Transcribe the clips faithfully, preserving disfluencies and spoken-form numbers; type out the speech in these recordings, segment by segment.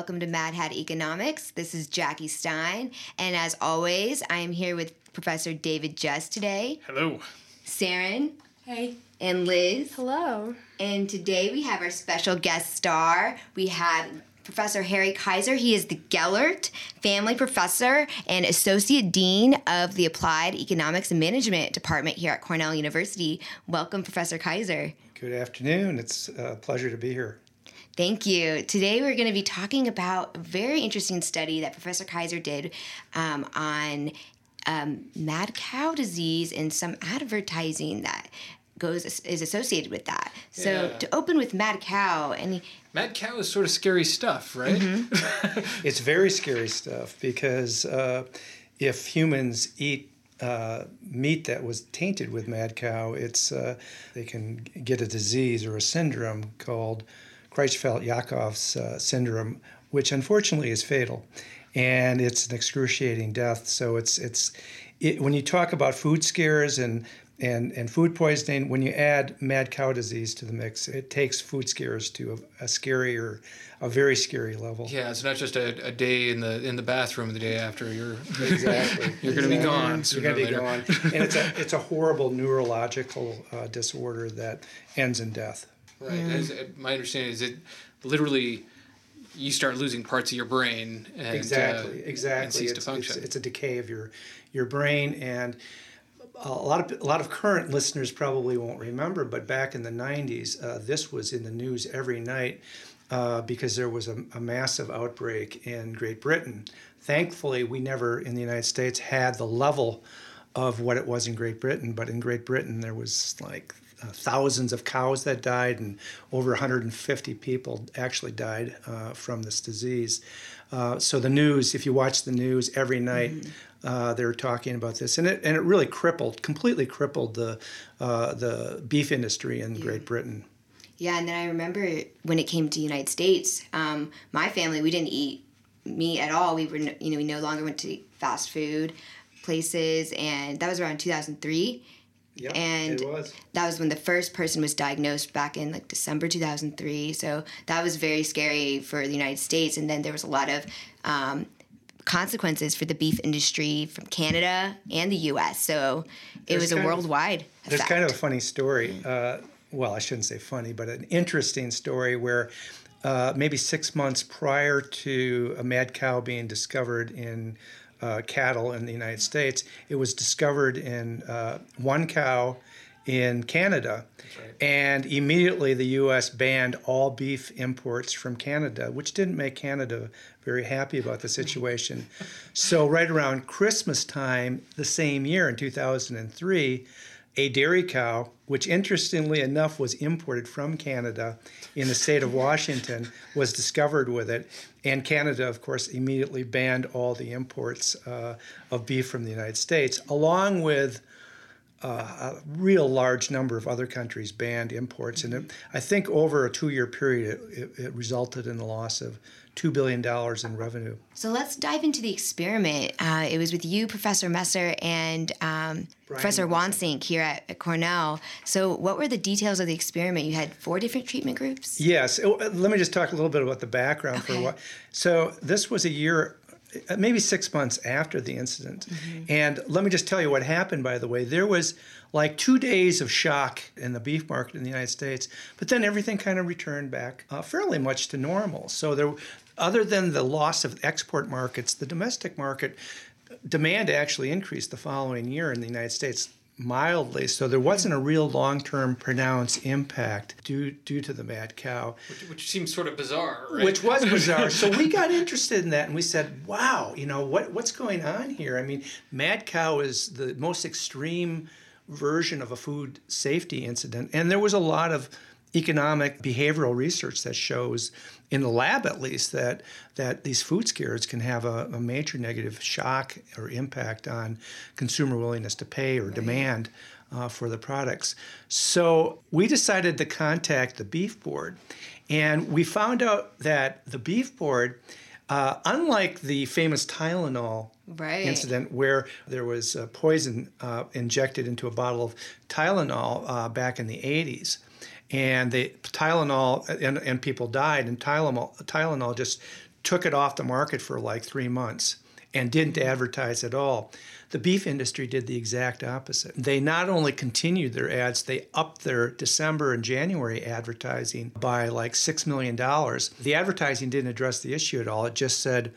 Welcome to Mad Hat Economics. This is Jackie Stein, and as always, I am here with Professor David Just today. Hello. Saren. Hey. And Liz. Hello. And today we have our special guest star. We have Professor Harry Kaiser. He is the Gellert Family Professor and Associate Dean of the Applied Economics and Management Department here at Cornell University. Welcome, Professor Kaiser. Good afternoon. It's a pleasure to be here. Thank you. Today we're going to be talking about a very interesting study that Professor Kaiser did um, on um, mad cow disease and some advertising that goes is associated with that. So yeah. To open with mad cow, and mad cow is sort of scary stuff, right? Mm-hmm. It's very scary stuff because uh, if humans eat uh, meat that was tainted with mad cow, it's uh, they can get a disease or a syndrome called Creutzfeldt-Jakob's uh, syndrome, which unfortunately is fatal, and it's an excruciating death. So it's it's it, when you talk about food scares and, and and food poisoning, when you add mad cow disease to the mix, it takes food scares to a, a scarier, a very scary level. Yeah, it's not just a, a day in the in the bathroom the day after. You're exactly you're going to exactly. be gone. You're going to be gone, and it's a it's a horrible neurological uh, disorder that ends in death. Right. Mm. As, uh, my understanding is that literally you start losing parts of your brain and, exactly, uh, exactly. and cease it's, to function. It's, it's a decay of your your brain. And a lot of a lot of current listeners probably won't remember, but back in the nineties, uh, this was in the news every night uh, because there was a, a massive outbreak in Great Britain. Thankfully, we never in the United States had the level of what it was in Great Britain, but in Great Britain there was like Uh, thousands of cows that died, and over one hundred fifty people actually died uh, from this disease. Uh, so the news, if you watch the news every night, mm-hmm. uh, they're talking about this, and it and it really crippled, completely crippled the uh, the beef industry in yeah. Great Britain. Yeah, and then I remember when it came to the United States, um, my family, we didn't eat meat at all. We were, no, you know, we no longer went to fast food places, and that was around two thousand three. Yep, and it was. That was when the first person was diagnosed back in like December two thousand three. So that was very scary for the United States. And then there was a lot of um, consequences for the beef industry from Canada and the U S. So it there's was a worldwide of, effect. There's kind of a funny story. Uh, well, I shouldn't say funny, but an interesting story where uh, maybe six months prior to a mad cow being discovered in Uh, cattle in the United States, it was discovered in uh, one cow in Canada. That's right. And immediately the U S banned all beef imports from Canada, which didn't make Canada very happy about the situation. So right around Christmas time the same year in two thousand three, a dairy cow, which interestingly enough was imported from Canada in the state of Washington, was discovered with it. And Canada, of course, immediately banned all the imports uh, of beef from the United States, along with uh, a real large number of other countries banned imports. And it, I think over a two-year period, it, it resulted in the loss of two billion dollars in revenue. So let's dive into the experiment. Uh, it was with you, Professor Messer, and um, Professor Wansink here at, at Cornell. So what were the details of the experiment? You had four different treatment groups? Yes. Let me just talk a little bit about the background okay. for a while. So this was a year, maybe six months after the incident. Mm-hmm. And let me just tell you what happened, by the way. There was like two days of shock in the beef market in the United States, but then everything kind of returned back uh, fairly much to normal. So there, other than the loss of export markets, the domestic market demand actually increased the following year in the United States mildly. So there wasn't a real long-term pronounced impact due due to the mad cow. Which, which seems sort of bizarre, right? Which was bizarre. So we got interested in that and we said, wow, you know, what what's going on here? I mean, mad cow is the most extreme version of a food safety incident. And there was a lot of economic behavioral research that shows, in the lab at least, that that these food scares can have a, a major negative shock or impact on consumer willingness to pay or right. demand uh, for the products. So we decided to contact the Beef Board, and we found out that the Beef Board, uh, unlike the famous Tylenol right. incident where there was uh, poison uh, injected into a bottle of Tylenol uh, back in the eighties, and the Tylenol, and, and people died, and Tylenol, Tylenol just took it off the market for like three months and didn't advertise at all. The beef industry did the exact opposite. They not only continued their ads, they upped their December and January advertising by like six million dollars. The advertising didn't address the issue at all. It just said,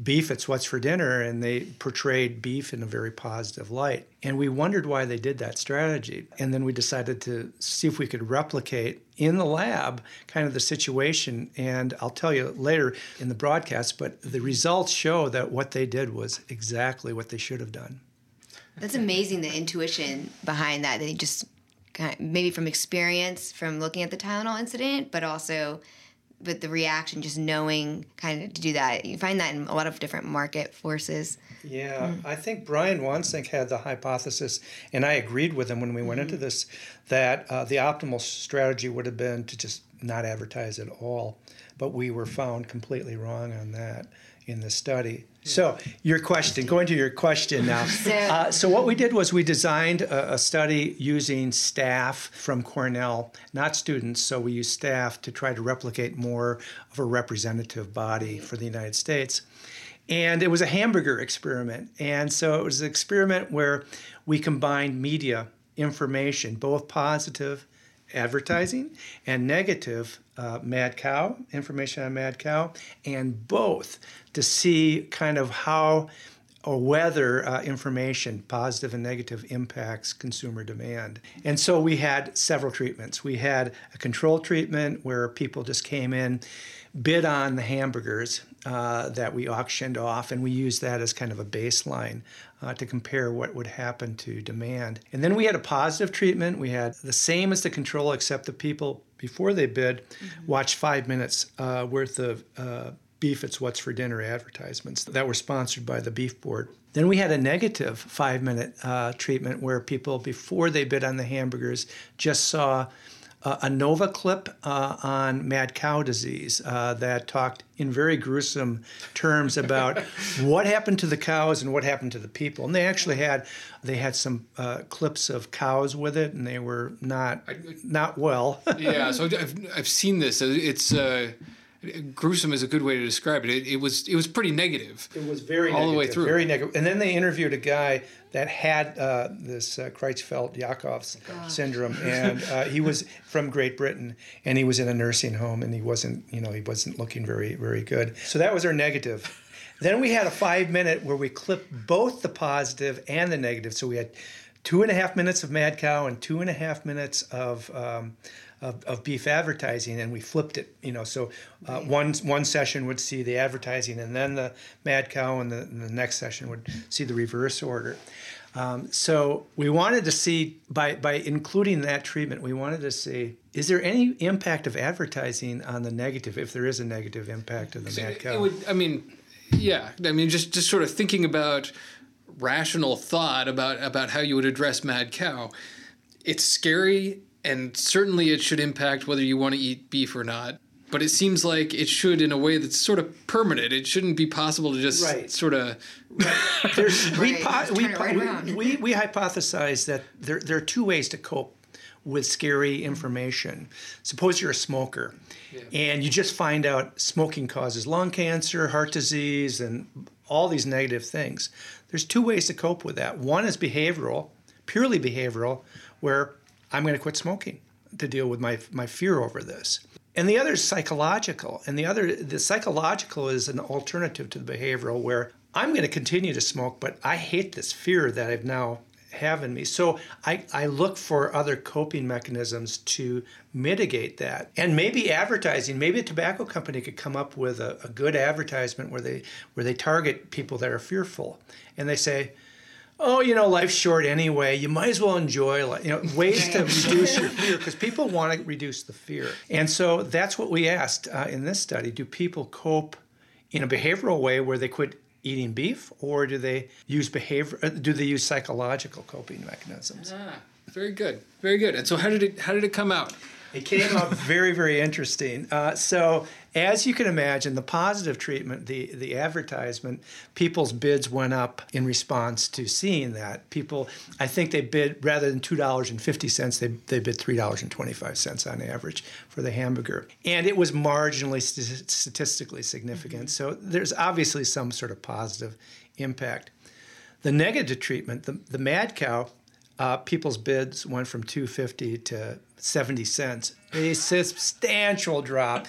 beef, it's what's for dinner, and they portrayed beef in a very positive light. And we wondered why they did that strategy. And then we decided to see if we could replicate in the lab kind of the situation. And I'll tell you later in the broadcast, but the results show that what they did was exactly what they should have done. That's amazing, the intuition behind that. They just kind of, maybe from experience, from looking at the Tylenol incident, but also... But the reaction, just knowing kind of to do that, you find that in a lot of different market forces. Yeah, mm. I think Brian Wansink had the hypothesis, and I agreed with him when we went mm-hmm. into this, that uh, the optimal strategy would have been to just not advertise at all. But we were found completely wrong on that in the study. So your question, going to your question now. Uh, so what we did was we designed a, a study using staff from Cornell, not students. So we used staff to try to replicate more of a representative body for the United States. And it was a hamburger experiment. And so it was an experiment where we combined media information, both positive advertising and negative uh, mad cow, information on mad cow, and both to see kind of how or whether uh, information, positive and negative, impacts consumer demand. And so we had several treatments. We had a control treatment where people just came in, bid on the hamburgers uh, that we auctioned off, and we used that as kind of a baseline uh, to compare what would happen to demand. And then we had a positive treatment. We had the same as the control, except the people, before they bid, mm-hmm. watched five minutes uh, worth of uh Beef, It's What's for Dinner advertisements that were sponsored by the Beef Board. Then we had a negative five-minute uh, treatment where people, before they bid on the hamburgers, just saw uh, a Nova clip uh, on mad cow disease uh, that talked in very gruesome terms about what happened to the cows and what happened to the people. And they actually had they had some uh, clips of cows with it, and they were not, I, not well. Yeah, so I've, I've seen this. It's... Uh... Gruesome is a good way to describe it. It, it was it was pretty negative. It was very all negative, the way through. Very negative. And then they interviewed a guy that had uh, this uh, Creutzfeldt-Jakob oh, syndrome, and uh, he was from Great Britain, and he was in a nursing home, and he wasn't you know he wasn't looking very very good. So that was our negative. Then we had a five minute where we clipped both the positive and the negative. So we had two and a half minutes of mad cow and two and a half minutes of. Um, Of, of beef advertising, and we flipped it, you know, so uh, one one session would see the advertising and then the mad cow, and the, and the next session would see the reverse order. Um, so we wanted to see, by, by including that treatment, we wanted to see, is there any impact of advertising on the negative, if there is a negative impact of the so mad cow? It would, I mean, yeah, I mean, just, just sort of thinking about rational thought about, about how you would address mad cow, it's scary. And certainly it should impact whether you want to eat beef or not. But it seems like it should in a way that's sort of permanent. It shouldn't be possible to just right. sort of... Right. There's, we, po- we, right we, we, we hypothesize that there, there are two ways to cope with scary information. Suppose you're a smoker, yeah. and you just find out smoking causes lung cancer, heart disease, and all these negative things. There's two ways to cope with that. One is behavioral, purely behavioral, where... I'm going to quit smoking to deal with my my fear over this. And the other is psychological. And the other, the psychological is an alternative to the behavioral where I'm going to continue to smoke, but I hate this fear that I've now have in me. So I, I look for other coping mechanisms to mitigate that. And maybe advertising, maybe a tobacco company could come up with a, a good advertisement where they where they target people that are fearful. And they say, oh, you know, life's short anyway. You might as well enjoy life. You know, ways to reduce your fear, because people want to reduce the fear. And so that's what we asked uh, in this study. Do people cope in a behavioral way where they quit eating beef, or do they use behavior? Do they use psychological coping mechanisms? Ah, very good, very good. And so, how did it? How did it come out? It came out very, very interesting. Uh, so As you can imagine, the positive treatment, the, the advertisement, people's bids went up in response to seeing that. People, I think they bid, rather than two dollars and fifty cents, they, they bid three dollars and twenty-five cents on average for the hamburger. And it was marginally st- statistically significant. So there's obviously some sort of positive impact. The negative treatment, the, the mad cow, uh, people's bids went from two dollars and fifty cents to seventy cents, a substantial drop,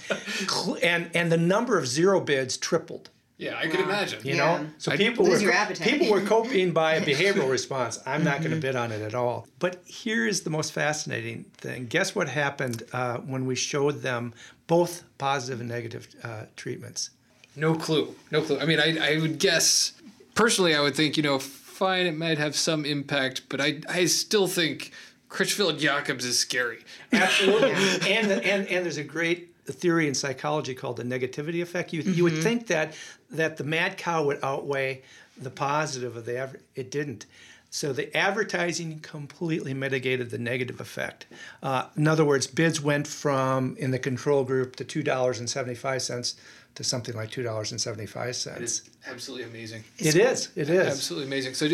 and and the number of zero bids tripled. Yeah, I could imagine. You yeah. know, so I people were people were coping by a behavioral response. I'm not mm-hmm. going to bid on it at all. But here is the most fascinating thing. Guess what happened uh, when we showed them both positive and negative uh, treatments? No clue. No clue. I mean, I I would guess personally. I would think you know, fine, it might have some impact, but I I still think Creutzfeldt-Jakob is scary. Absolutely. and, and and there's a great theory in psychology called the negativity effect. You mm-hmm. you would think that that the mad cow would outweigh the positive of the average. It didn't. So the advertising completely mitigated the negative effect. Uh, in other words, bids went from, in the control group, to two dollars and seventy-five cents to something like two dollars and seventy-five cents. It's absolutely amazing. It is. It is. Absolutely amazing. So,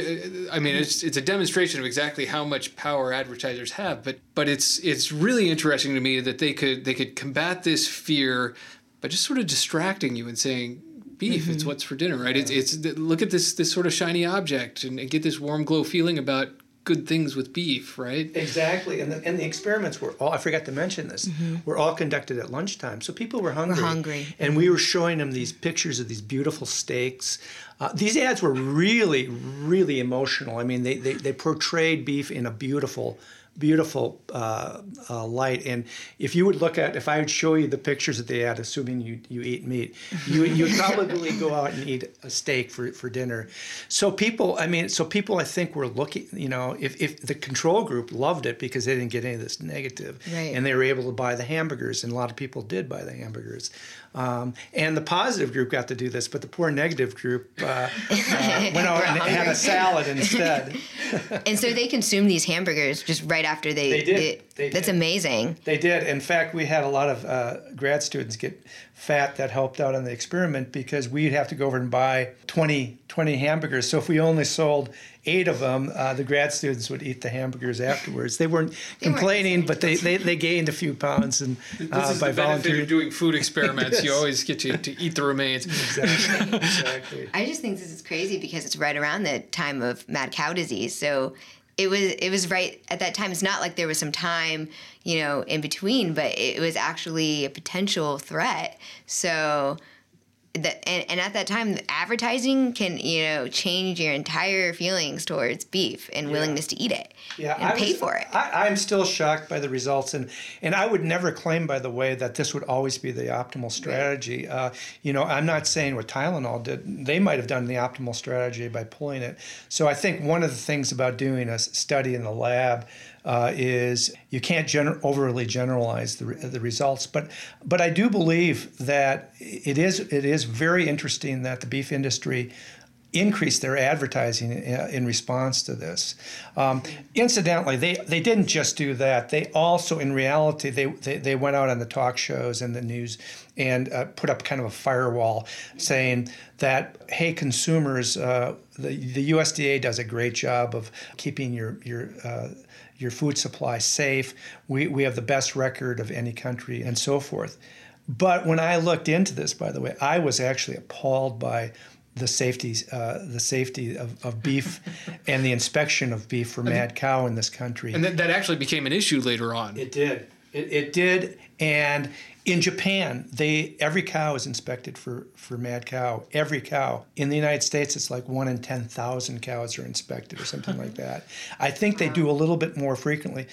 I mean, it's it's a demonstration of exactly how much power advertisers have. But but it's it's really interesting to me that they could they could combat this fear by just sort of distracting you and saying, beef, mm-hmm. it's what's for dinner, right? Yeah. It's it's look at this this sort of shiny object and, and get this warm glow feeling about good things with beef, right? Exactly. And the, and the experiments were all, I forgot to mention this, mm-hmm. were all conducted at lunchtime. So people were hungry. We're hungry. And we were showing them these pictures of these beautiful steaks. Uh, these ads were really, really emotional. I mean, they, they, they portrayed beef in a beautiful, beautiful uh, uh, light. And if you would look at, if I would show you the pictures that they had, assuming you, you eat meat, you you'd probably go out and eat a steak for, for dinner. So people, I mean, so people I think were looking, you know, if, if the control group loved it because they didn't get any of this negative. Right. And they were able to buy the hamburgers, and a lot of people did buy the hamburgers. Um, and the positive group got to do this, but the poor negative group uh, uh, went out and had a salad instead. And so they consumed these hamburgers just right after they... They did. They, they that's did. Amazing. They did. In fact, we had a lot of uh, grad students get fat that helped out on the experiment because we'd have to go over and buy twenty hamburgers. So if we only sold eight of them, uh, the grad students would eat the hamburgers afterwards. They weren't they complaining, weren't. but they, they, they gained a few pounds. And uh, this is by the benefit volunteering. Of doing food experiments. You always get to, to eat the remains. Exactly. exactly. I just think this is crazy because it's right around the time of mad cow disease. So it was it was right at that time. It's not like there was some time, you know, in between, but it was actually a potential threat. So, that and, and at that time, advertising can, you know, change your entire feelings towards beef and yeah. willingness to eat it yeah, and I pay was, for it. I, I'm still shocked by the results. And, and I would never claim, by the way, that this would always be the optimal strategy. Right. Uh, you know, I'm not saying what Tylenol did. They might have done the optimal strategy by pulling it. So I think one of the things about doing a study in the lab Uh, is you can't gener- overly generalize the, re- the results, but but I do believe that it is it is very interesting that the beef industry increased their advertising in, in response to this. Um, incidentally, they, they didn't just do that. They also, in reality, they they, they went out on the talk shows and the news and uh, put up kind of a firewall saying that, hey, consumers, uh, the the U S D A does a great job of keeping your your uh, your food supply safe. We we have the best record of any country and so forth. But when I looked into this, by the way, I was actually appalled by the safety uh, the safety of, of beef and the inspection of beef for I mad mean, cow in this country. And that, that actually became an issue later on. It did. It, it did. And in Japan, they every cow is inspected for, for mad cow, every cow. In the United States, it's like one in ten thousand cows are inspected or something like that. I think they do a little bit more frequently.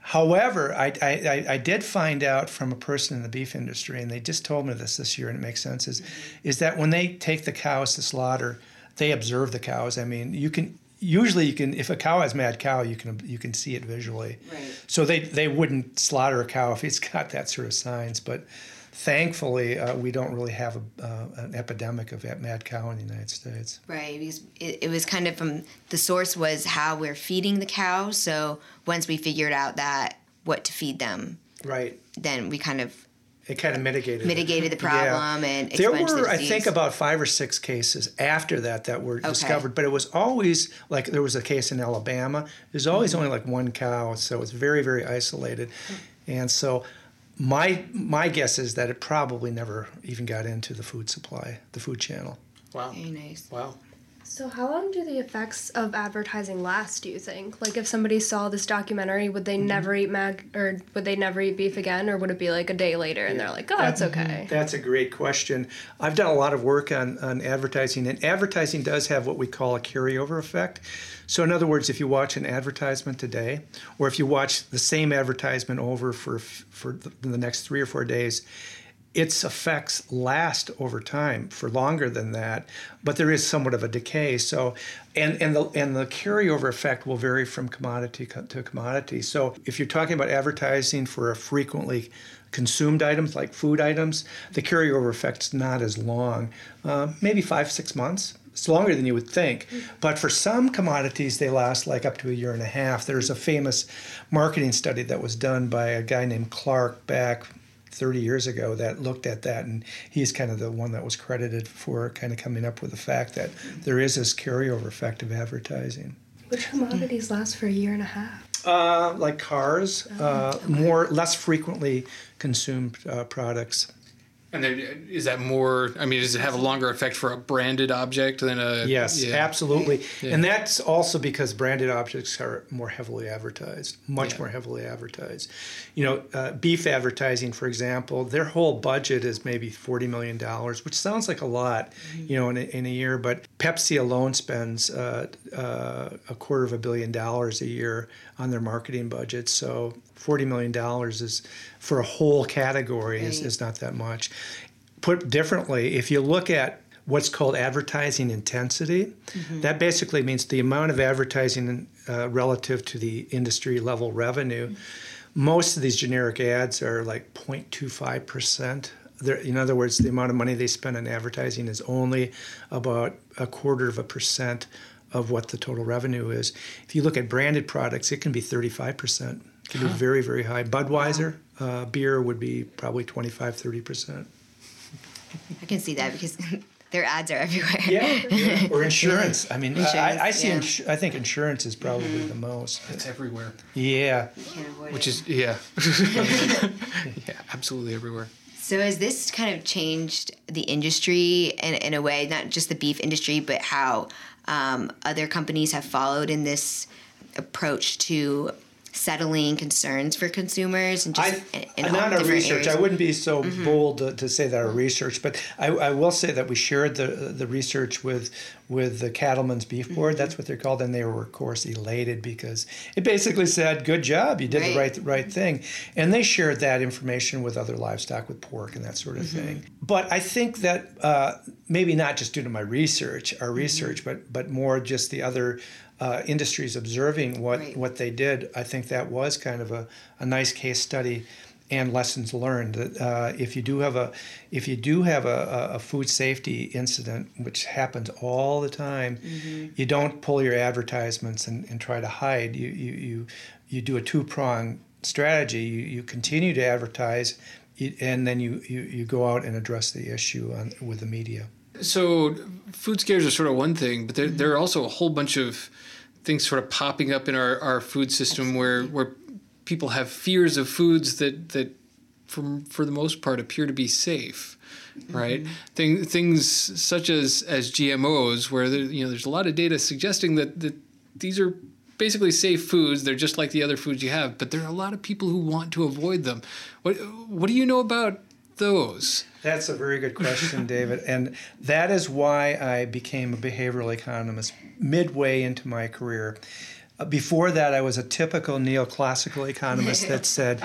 However, I, I, I did find out from a person in the beef industry, and they just told me this this year, and it makes sense, is, is that when they take the cows to slaughter, they observe the cows. I mean, you can... Usually, you can if a cow has mad cow, you can you can see it visually. Right. So they, they wouldn't slaughter a cow if it's got that sort of signs. But thankfully, uh, we don't really have a, uh, an epidemic of mad cow in the United States. Right, because it, it was kind of from the source was how we're feeding the cow. So once we figured out that what to feed them, right, then we kind of it kind of mitigated mitigated it. the problem. Yeah. And there were, the I think, about five or six cases after that that were okay. discovered, but it was always like there was a case in Alabama. There's always mm-hmm. only like one cow, so it's very, very isolated. Mm-hmm. And so my my guess is that it probably never even got into the food supply, the food channel. Wow. Very nice. Wow. So how long do the effects of advertising last, do you think? Like if somebody saw this documentary, would they mm-hmm. never eat mag or would they never eat beef again, or would it be like a day later and yeah. they're like, oh, that's it's okay? That's a great question. I've done a lot of work on, on advertising, and advertising does have what we call a carryover effect. So in other words, if you watch an advertisement today, or if you watch the same advertisement over for for the next three or four days, its effects last over time for longer than that, but there is somewhat of a decay. So, and and the and the carryover effect will vary from commodity to commodity. So, if you're talking about advertising for a frequently consumed items like food items, the carryover effect's not as long, uh, maybe five six months. It's longer than you would think, but for some commodities, they last like up to a year and a half. There's a famous marketing study that was done by a guy named Clark back thirty years ago that looked at that, and he's kind of the one that was credited for kind of coming up with the fact that there is this carryover effect of advertising. Which commodities last for a year and a half? Uh, like cars, oh, uh, okay. more less frequently consumed uh, products. And then is that more, I mean, does it have a longer effect for a branded object than a... Yes, yeah. absolutely. Yeah. And that's also because branded objects are more heavily advertised, much yeah. more heavily advertised. You know, uh, beef advertising, for example, their whole budget is maybe forty million dollars, which sounds like a lot, you know, in a, in a year. But Pepsi alone spends uh, uh, a quarter of a billion dollars a year on their marketing budget. So forty million dollars is, for a whole category, right. is, is not that much. Put differently, if you look at what's called advertising intensity, mm-hmm. that basically means the amount of advertising uh, relative to the industry level revenue. Mm-hmm. Most of these generic ads are like zero point two five percent. They're, in other words, the amount of money they spend on advertising is only about a quarter of a percent of what the total revenue is. If you look at branded products, it can be thirty-five percent. It can huh. be very, very high. Budweiser wow. uh, beer would be probably twenty-five, thirty percent. I can see that because their ads are everywhere. Yeah, yeah. Or insurance. I mean, insurance, I, I see. Yeah. Ins- I think insurance is probably mm-hmm. the most. It's everywhere. Yeah. You can't avoid Which it. is yeah. yeah, absolutely everywhere. So has this kind of changed the industry in, in a way, not just the beef industry, but how um, other companies have followed in this approach to settling concerns for consumers and just I, in all not our research areas. I wouldn't be so mm-hmm. bold to, to say that our research, but I, I will say that we shared the the research with with the Cattlemen's Beef Board. Mm-hmm. That's what they're called, and they were of course elated because it basically said, "Good job, you did right. the right right thing," and they shared that information with other livestock, with pork and that sort of mm-hmm. thing. But I think that uh, maybe not just due to my research, our research, mm-hmm. but but more just the other. Uh, industries observing what, right. what they did. I think that was kind of a, a nice case study and lessons learned. Uh, if you do have a if you do have a, a food safety incident, which happens all the time, mm-hmm. you don't pull your advertisements and, and try to hide. You you you, you do a two-pronged strategy. You, you continue to advertise, and then you, you, you go out and address the issue on, with the media. So food scares are sort of one thing, but there, mm-hmm. there are also a whole bunch of things sort of popping up in our, our food system where, where people have fears of foods that, that for, for the most part appear to be safe, right? Mm-hmm. Thing, things such as, as G M Os where there, you know, there's a lot of data suggesting that, that these are basically safe foods. They're just like the other foods you have, but there are a lot of people who want to avoid them. What, what do you know about those? That's a very good question, David. And that is why I became a behavioral economist midway into my career. Before that, I was a typical neoclassical economist that said,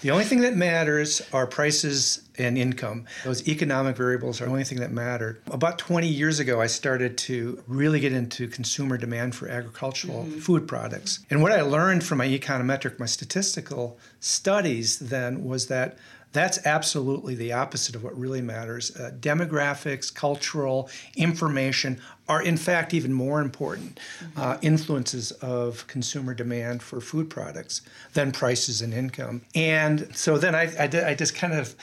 the only thing that matters are prices and income. Those economic variables are the only thing that matter. About twenty years ago, I started to really get into consumer demand for agricultural mm-hmm. food products. And what I learned from my econometric, my statistical studies then was that that's absolutely the opposite of what really matters. Uh, demographics, cultural information are in fact even more important uh, influences of consumer demand for food products than prices and income. And so then I, I, did, I just kind of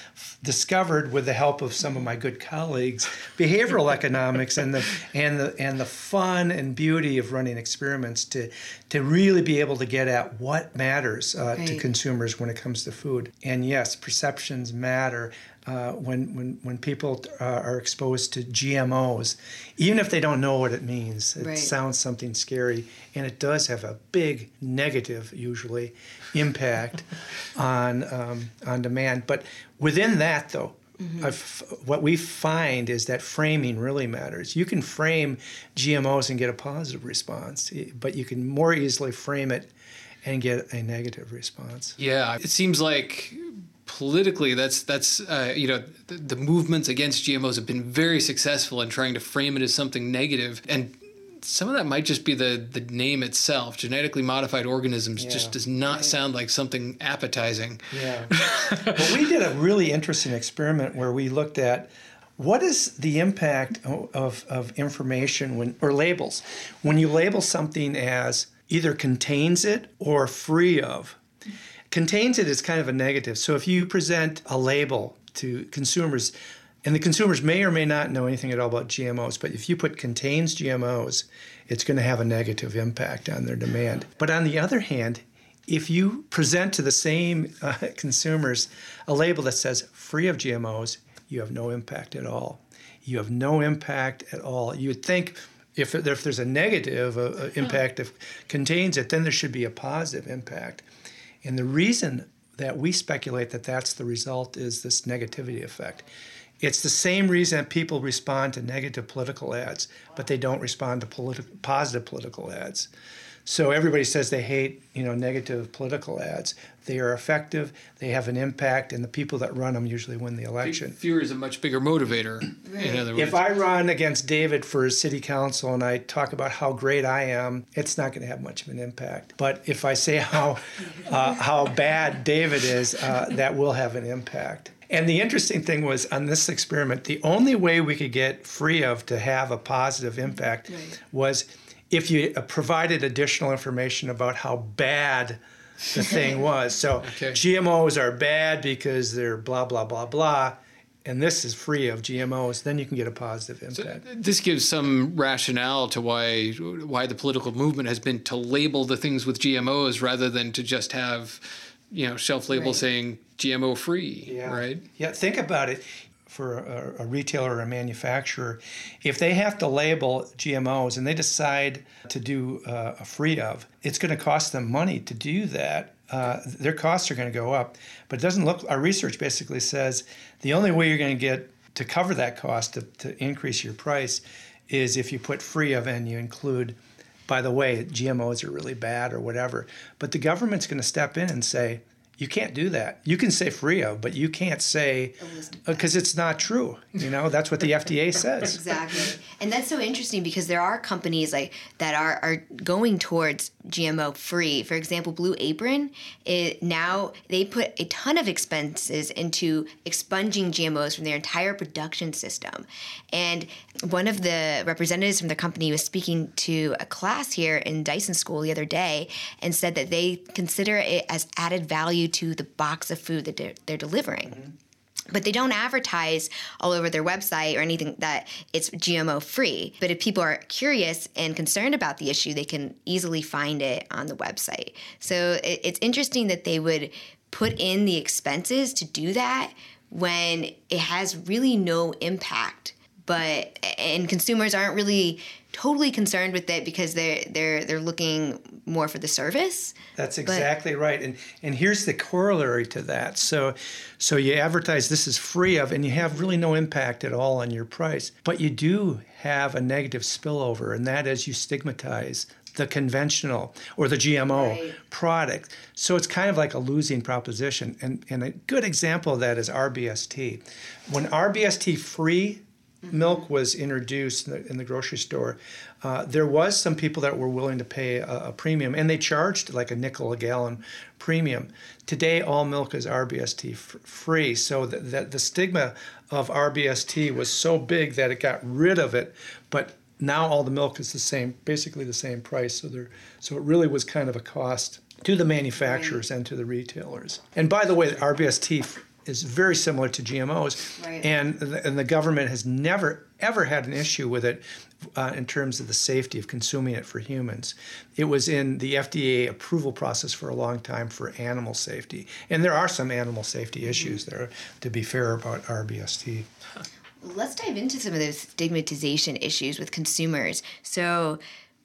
discovered, with the help of some of my good colleagues, behavioral economics and the and the and the fun and beauty of running experiments to to really be able to get at what matters uh, right. to consumers when it comes to food. And yes, perceptions matter. Uh, when when when people uh, are exposed to G M Os, even if they don't know what it means, it right. sounds something scary, and it does have a big negative, usually, impact on um, on demand. But within that, though, mm-hmm. I've, what we find is that framing really matters. You can frame G M Os and get a positive response, but you can more easily frame it and get a negative response. Yeah, it seems like. Politically, that's that's uh, you know the, the movements against G M Os have been very successful in trying to frame it as something negative, and some of that might just be the the name itself. Genetically modified organisms yeah. just does not right. sound like something appetizing. Yeah, but we did a really interesting experiment where we looked at what is the impact of of information when or labels when you label something as either contains it or free of. Contains it is kind of a negative. So if you present a label to consumers, and the consumers may or may not know anything at all about G M Os, but if you put contains G M Os, it's going to have a negative impact on their demand. But on the other hand, if you present to the same uh, consumers a label that says free of G M Os, you have no impact at all. You have no impact at all. You would think, If, if there's a negative uh, impact that contains it, then there should be a positive impact. And the reason that we speculate that that's the result is this negativity effect. It's the same reason that people respond to negative political ads, but they don't respond to politi- positive political ads. So everybody says they hate, you know, negative political ads. They are effective, they have an impact, and the people that run them usually win the election. Fear is a much bigger motivator, in other words. If I run against David for city council and I talk about how great I am, it's not going to have much of an impact. But if I say how uh, how bad David is, uh, that will have an impact. And the interesting thing was, on this experiment, the only way we could get free of to have a positive impact right. was if you provided additional information about how bad the thing was. So okay. G M Os are bad because they're blah, blah, blah, blah, and this is free of G M Os, then you can get a positive impact. So this gives some rationale to why why the political movement has been to label the things with G M Os rather than to just have, you know, shelf label right. saying G M O free, yeah. right? Yeah, think about it. For a, a retailer or a manufacturer, if they have to label G M Os and they decide to do uh, a free of, it's going to cost them money to do that. Uh, their costs are going to go up. But it doesn't look, our research basically says the only way you're going to get to cover that cost to, to increase your price is if you put free of and you include, by the way, G M Os are really bad or whatever. But the government's going to step in and say, you can't do that. You can say free of, but you can't say, because it's not true. You know, that's what the F D A says. Exactly. And that's so interesting because there are companies like that are, are going towards G M O free. For example, Blue Apron, it, now they put a ton of expenses into expunging G M Os from their entire production system. And one of the representatives from the company was speaking to a class here in Dyson School the other day and said that they consider it as added value to the box of food that they're, they're delivering. Mm-hmm. But they don't advertise all over their website or anything that it's G M O free. But if people are curious and concerned about the issue, they can easily find it on the website. So it, it's interesting that they would put in the expenses to do that when it has really no impact. But and consumers aren't really totally concerned with it because they're they're they're looking more for the service. That's exactly but, right. And and here's the corollary to that. So so you advertise this is free of, and you have really no impact at all on your price. But you do have a negative spillover, and that is you stigmatize the conventional or the G M O right. product. So it's kind of like a losing proposition. And and a good example of that is R B S T. When R B S T free milk was introduced in the, in the grocery store, uh, there was some people that were willing to pay a, a premium, and they charged like a nickel a gallon premium. Today, all milk is R B S T f- free, so that the, the stigma of R B S T was so big that it got rid of it, but Now all the milk is the same, basically the same price. So there, so it really was kind of a cost to the manufacturers right. and to the retailers. And by the way, the R B S T is very similar to G M Os, right. and the, and the government has never ever had an issue with it uh, in terms of the safety of consuming it for humans. It was in the F D A approval process for a long time for animal safety, and there are some animal safety issues mm-hmm. there. To be fair about R B S T. Let's dive into some of those stigmatization issues with consumers. So,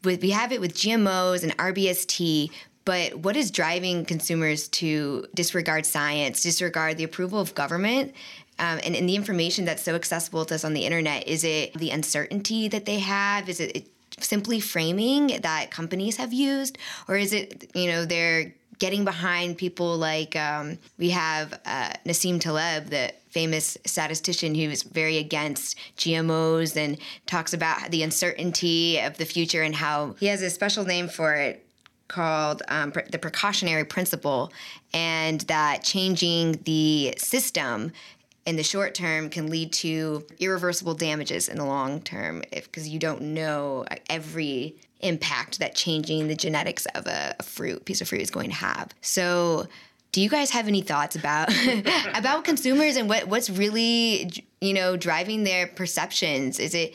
with, we have it with G M Os and R B S T. But what is driving consumers to disregard science, disregard the approval of government, um, and, and the information that's so accessible to us on the internet? Is it the uncertainty that they have? Is it simply framing that companies have used? Or is it, you know, they're getting behind people like um, we have uh, Nassim Taleb, the famous statistician who is very against G M Os and talks about the uncertainty of the future and how he has a special name for it, called um, pre- the precautionary principle, and that changing the system in the short term can lead to irreversible damages in the long term because you don't know every impact that changing the genetics of a, a fruit, piece of fruit is going to have. So do you guys have any thoughts about about consumers and what, what's really, you know, driving their perceptions? Is it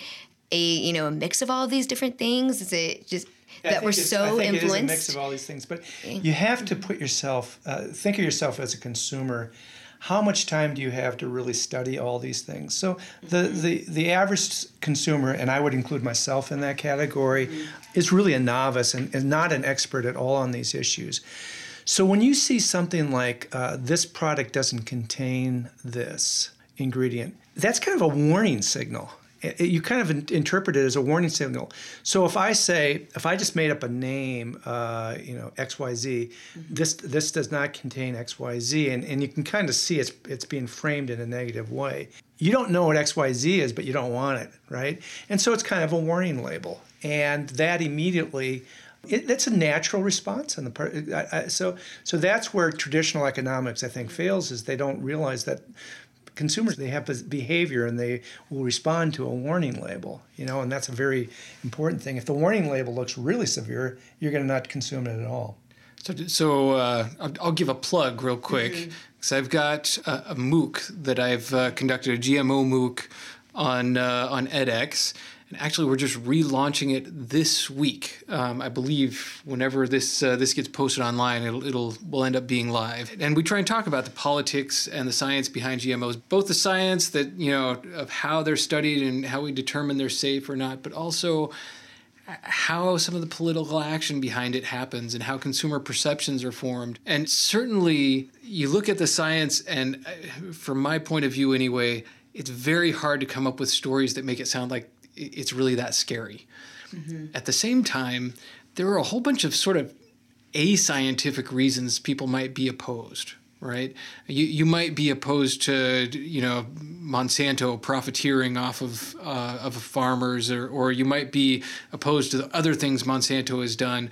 a, you know, a mix of all of these different things? Is it just... Yeah, that we're so I think influenced. It is a mix of all these things, but you have to put yourself, uh, think of yourself as a consumer. How much time do you have to really study all these things? So the the, the average consumer, and I would include myself in that category, mm-hmm. is really a novice and, and not an expert at all on these issues. So when you see something like uh, this product doesn't contain this ingredient, that's kind of a warning signal. It, you kind of in, interpret it as a warning signal. So if I say, if I just made up a name, uh, you know, X Y Z, mm-hmm. this this does not contain X Y Z, and, and you can kind of see it's it's being framed in a negative way. You don't know what X Y Z is, but you don't want it, right? And so it's kind of a warning label. And that immediately, it, that's a natural response on the part. I, I, so so that's where traditional economics, I think, fails, is they don't realize that consumers, they have behavior and they will respond to a warning label, you know, and that's a very important thing. If the warning label looks really severe, you're going to not consume it at all. So, so uh, I'll give a plug real quick because mm-hmm. I've got a, a MOOC that I've uh, conducted, a G M O MOOC on uh, on edX. And actually, we're just relaunching it this week. Um, I believe whenever this uh, this gets posted online, it'll it'll will end up being live. And we try and talk about the politics and the science behind G M Os, both the science that, you know, of how they're studied and how we determine they're safe or not, but also how some of the political action behind it happens and how consumer perceptions are formed. And certainly, you look at the science, and from my point of view anyway, it's very hard to come up with stories that make it sound like it's really that scary. Mm-hmm. At the same time, there are a whole bunch of sort of ascientific reasons people might be opposed, right? You you might be opposed to, you know, Monsanto profiteering off of uh, of farmers, or or you might be opposed to the other things Monsanto has done.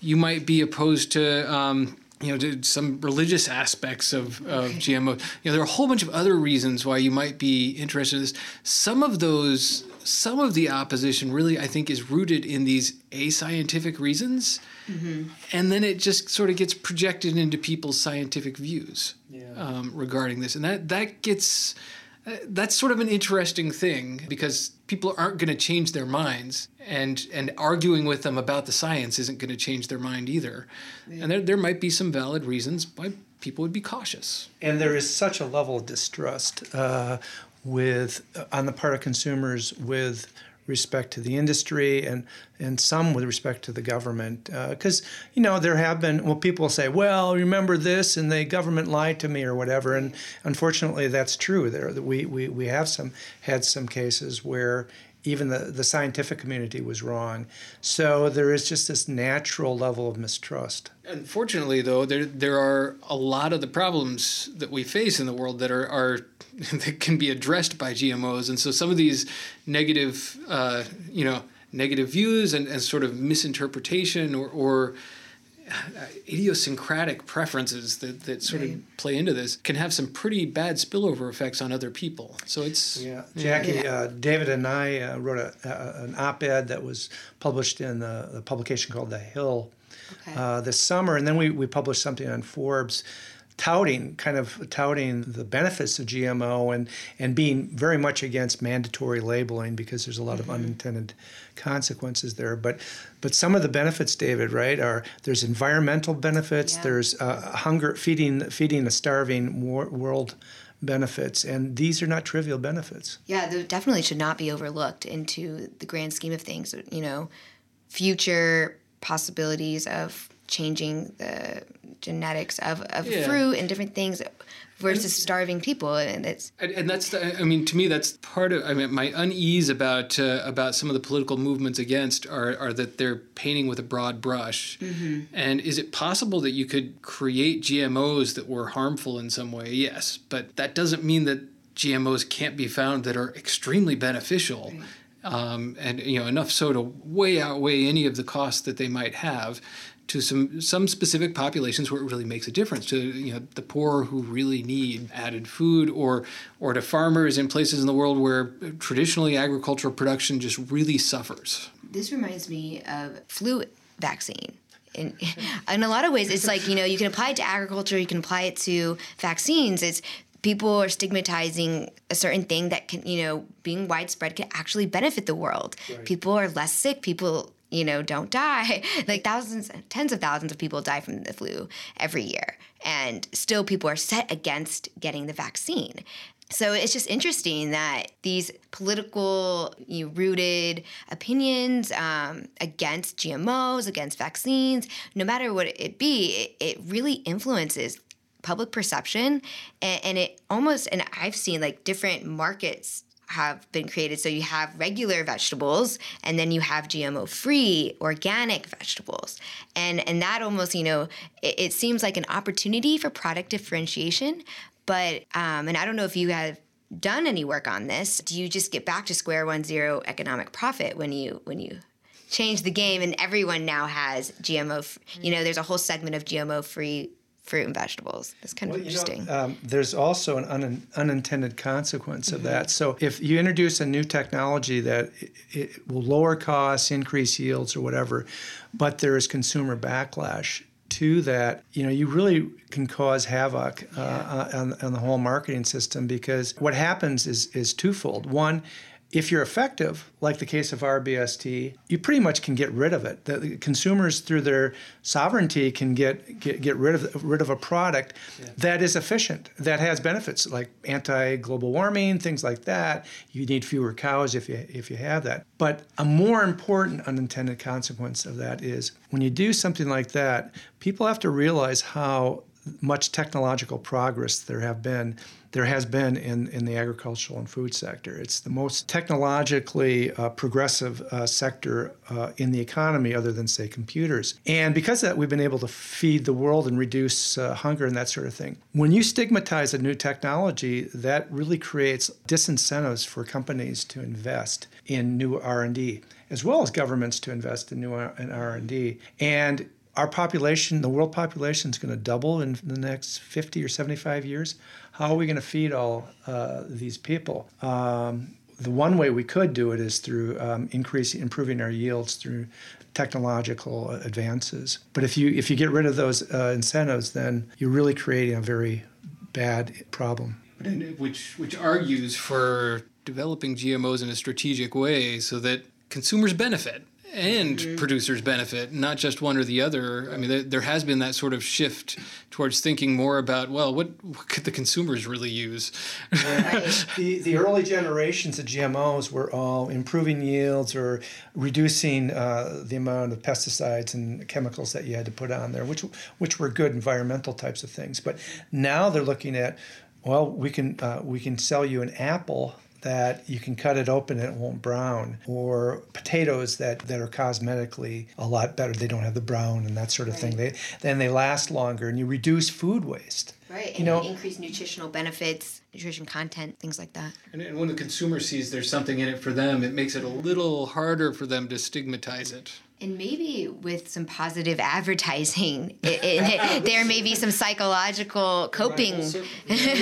You might be opposed to um, you know, to some religious aspects of, of G M O. You know, there are a whole bunch of other reasons why you might be interested in this. Some of those, some of the opposition really, I think, is rooted in these ascientific reasons. Mm-hmm. And then it just sort of gets projected into people's scientific views yeah. um, regarding this. And that, that gets, uh, that's sort of an interesting thing because people aren't going to change their minds. And and arguing with them about the science isn't going to change their mind either. And there there might be some valid reasons why people would be cautious. And there is such a level of distrust uh, with on the part of consumers with respect to the industry and, and some with respect to the government. Because, uh, you know, there have been, well, people say, well, remember this, and the government lied to me or whatever. And unfortunately, that's true. There, we, we, we have some had some cases where even the, the scientific community was wrong. So there is just this natural level of mistrust. Unfortunately, though, there there are a lot of the problems that we face in the world that are, are that can be addressed by G M Os. And so some of these negative, uh, you know, negative views and, and sort of misinterpretation or, or idiosyncratic preferences that, that sort right. of play into this can have some pretty bad spillover effects on other people. So it's... Yeah, Jackie, yeah. Uh, David and I uh, wrote a, a, an op-ed that was published in a, a publication called The Hill okay. uh, this summer, and then we, we published something on Forbes touting, kind of touting the benefits of G M O and, and being very much against mandatory labeling because there's a lot mm-hmm. of unintended consequences there. But but some of the benefits, David, right, are there's environmental benefits, yeah. there's uh, hunger, feeding, feeding a starving war, world benefits, and these are not trivial benefits. Yeah, they definitely should not be overlooked into the grand scheme of things, you know, future possibilities of changing the genetics of, of yeah. fruit and different things versus starving people. And it's and, and that's the, I mean, to me, that's part of I mean my unease about uh, about some of the political movements against are, are that they're painting with a broad brush. Mm-hmm. And is it possible that you could create G M Os that were harmful in some way? Yes, but that doesn't mean that G M Os can't be found that are extremely beneficial. Right. Um, and you know, enough so to way outweigh any of the costs that they might have to some some specific populations where it really makes a difference, to you know the poor who really need added food, or or to farmers in places in the world where traditionally agricultural production just really suffers. This reminds me of flu vaccine. In, in a lot of ways, it's like, you know, you can apply it to agriculture, you can apply it to vaccines. It's people are stigmatizing a certain thing that can, you know, being widespread can actually benefit the world. Right. People are less sick. People, you know, don't die. Like thousands, tens of thousands of people die from the flu every year. And still people are set against getting the vaccine. So it's just interesting that these political, you know, rooted opinions um, against G M Os, against vaccines, no matter what it be, it, it really influences public perception, and, and it almost, and I've seen like different markets have been created. So you have regular vegetables, and then you have G M O-free, organic vegetables. And and that almost, you know, it, it seems like an opportunity for product differentiation. But, um, and I don't know if you have done any work on this. Do you just get back to square one, zero economic profit when you, when you change the game and everyone now has G M O, you know, there's a whole segment of G M O-free fruit and vegetables. It's kind of well, interesting. You know, um, there's also an un- unintended consequence of mm-hmm. that. So if you introduce a new technology that it, it will lower costs, increase yields or whatever, but there is consumer backlash to that, you know, you really can cause havoc uh, yeah. on, on the whole marketing system, because what happens is, is twofold. One, if you're effective, like the case of R B S T, you pretty much can get rid of it. The, the consumers, through their sovereignty, can get get, get rid of rid of a product yeah. that is efficient, that has benefits like anti-global warming, things like that. You need fewer cows if you if you have that. But a more important unintended consequence of that is when you do something like that, people have to realize how much technological progress there have been, there has been in, in the agricultural and food sector. It's the most technologically uh, progressive uh, sector uh, in the economy, other than, say, computers. And because of that, we've been able to feed the world and reduce uh, hunger and that sort of thing. When you stigmatize a new technology, that really creates disincentives for companies to invest in new R and D, as well as governments to invest in new R- in R and D. And our population, the world population, is going to double in the next fifty or seventy-five years. How are we going to feed all uh, these people? Um, the one way we could do it is through um, increasing, improving our yields through technological advances. But if you if you get rid of those uh, incentives, then you're really creating a very bad problem. Which which argues for developing G M Os in a strategic way so that consumers benefit and mm-hmm. producers benefit, not just one or the other. I mean, there, there has been that sort of shift towards thinking more about, well, what, what could the consumers really use? Right. the, the early generations of G M Os were all improving yields or reducing uh, the amount of pesticides and chemicals that you had to put on there, which which were good environmental types of things. But now they're looking at, well, we can uh, we can sell you an apple that you can cut it open and it won't brown, or potatoes that, that are cosmetically a lot better. They don't have the brown and that sort of right. thing. They then they last longer, and you reduce food waste. Right, and you know, increase nutritional benefits, nutrition content, things like that. And, and when the consumer sees there's something in it for them, it makes it a little harder for them to stigmatize it. And maybe with some positive advertising, it, it, there may be some psychological coping. Right,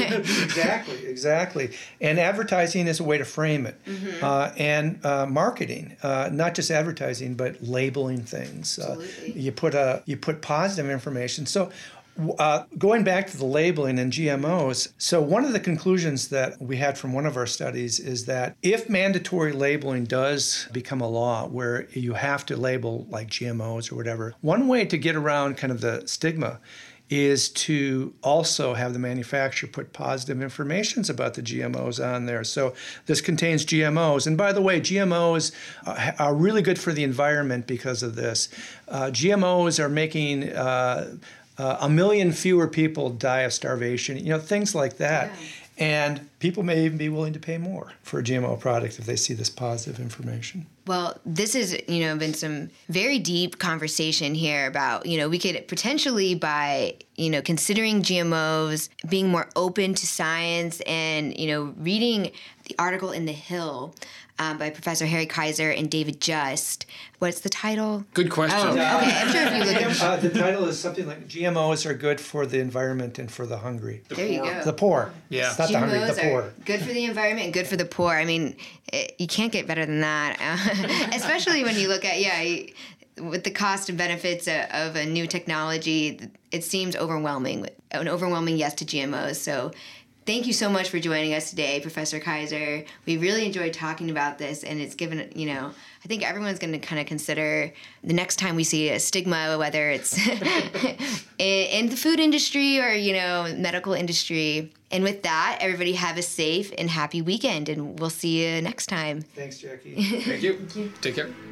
exactly, exactly. And advertising is a way to frame it. Mm-hmm. uh, and uh, marketing, uh, not just advertising, but labeling things. Uh, you put a you put positive information. So. Uh, going back to the labeling and G M Os, so one of the conclusions that we had from one of our studies is that if mandatory labeling does become a law where you have to label like G M Os or whatever, one way to get around kind of the stigma is to also have the manufacturer put positive informations about the G M Os on there. So this contains G M Os. And by the way, G M Os are really good for the environment because of this. Uh, G M Os are making... Uh, Uh, a million fewer people die of starvation, you know, things like that. Yeah. And people may even be willing to pay more for a G M O product if they see this positive information. Well, this has, you know, been some very deep conversation here about, you know, we could potentially by, you know, considering G M Os, being more open to science and, you know, reading the article in The Hill Um, by Professor Harry Kaiser and David Just. What's the title? Good question. Oh, okay, I'm sure if you look at uh, the title is something like G M Os are good for the environment and for the hungry. The there poor. You go. The poor. Yeah. It's not G M Os the hungry, the poor. Are good for the environment and good for the poor. I mean, it, you can't get better than that. Especially when you look at, yeah, you, with the cost and benefits of, of a new technology, it seems overwhelming, an overwhelming yes to G M Os. So, thank you so much for joining us today, Professor Kaiser. We really enjoyed talking about this, and it's given, you know, I think everyone's going to kind of consider the next time we see a stigma, whether it's in the food industry or, you know, medical industry. And with that, everybody have a safe and happy weekend, and we'll see you next time. Thanks, Jackie. Thank you. Thank you. Take care.